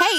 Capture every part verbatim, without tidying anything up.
Hey,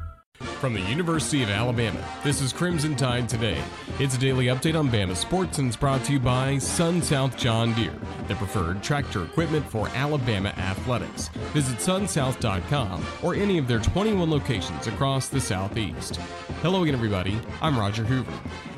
From the University of Alabama, this is Crimson Tide Today. It's a daily update on Bama sports and it's brought to you by SunSouth John Deere, the preferred tractor equipment for Alabama athletics. Visit sun south dot com or any of their twenty-one locations across the Southeast. Hello again, everybody. I'm Roger Hoover.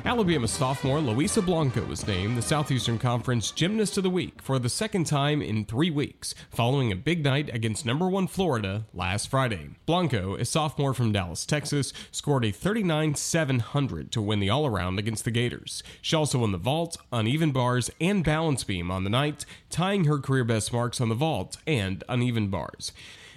Alabama sophomore Luisa Blanco was named the Southeastern Conference Gymnast of the Week for the second time in three weeks, following a big night against number one Florida last Friday. Blanco, a sophomore from Dallas, Texas, scored a thirty-nine seven hundred to win the all-around against the Gators. She also won the vault, uneven bars, and balance beam on the night, tying her career-best marks on the vault and uneven bars.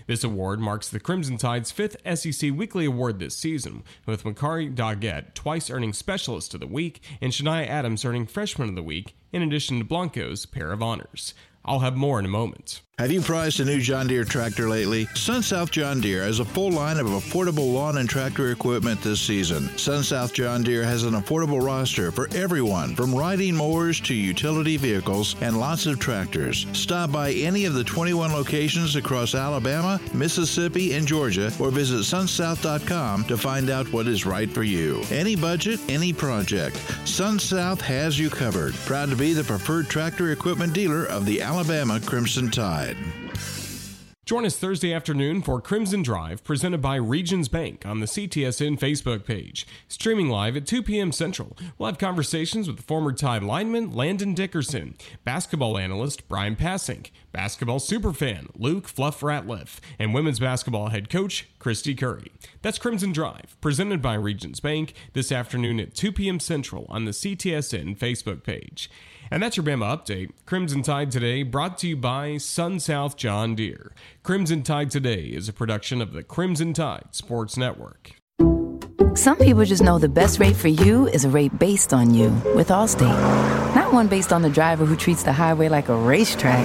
This award marks the Crimson Tide's fifth S E C Weekly Award this season, with Makari Daggett twice earning Specialist of the Week and Shania Adams earning Freshman of the Week, in addition to Blanco's pair of honors. I'll have more in a moment. Have you priced a new John Deere tractor lately? SunSouth John Deere has a full line of affordable lawn and tractor equipment this season. SunSouth John Deere has an affordable roster for everyone, from riding mowers to utility vehicles and lots of tractors. Stop by any of the twenty-one locations across Alabama, Mississippi, and Georgia, or visit sun south dot com to find out what is right for you. Any budget, any project, SunSouth has you covered. Proud to be the preferred tractor equipment dealer of the Alabama Crimson Tide. Join us Thursday afternoon for Crimson Drive, presented by Regions Bank on the C T S N Facebook page. Streaming live at two p.m. Central, we'll have conversations with former Tide lineman Landon Dickerson, basketball analyst Brian Passink, basketball superfan Luke Fluff Ratliff, and women's basketball head coach Christy Curry. That's Crimson Drive, presented by Regions Bank, this afternoon at two p.m. Central on the C T S N Facebook page. And that's your Bama update. Crimson Tide Today, brought to you by SunSouth John Deere. Crimson Tide Today is a production of the Crimson Tide Sports Network. Some people just know the best rate for you is a rate based on you with Allstate. Not one based on the driver who treats the highway like a racetrack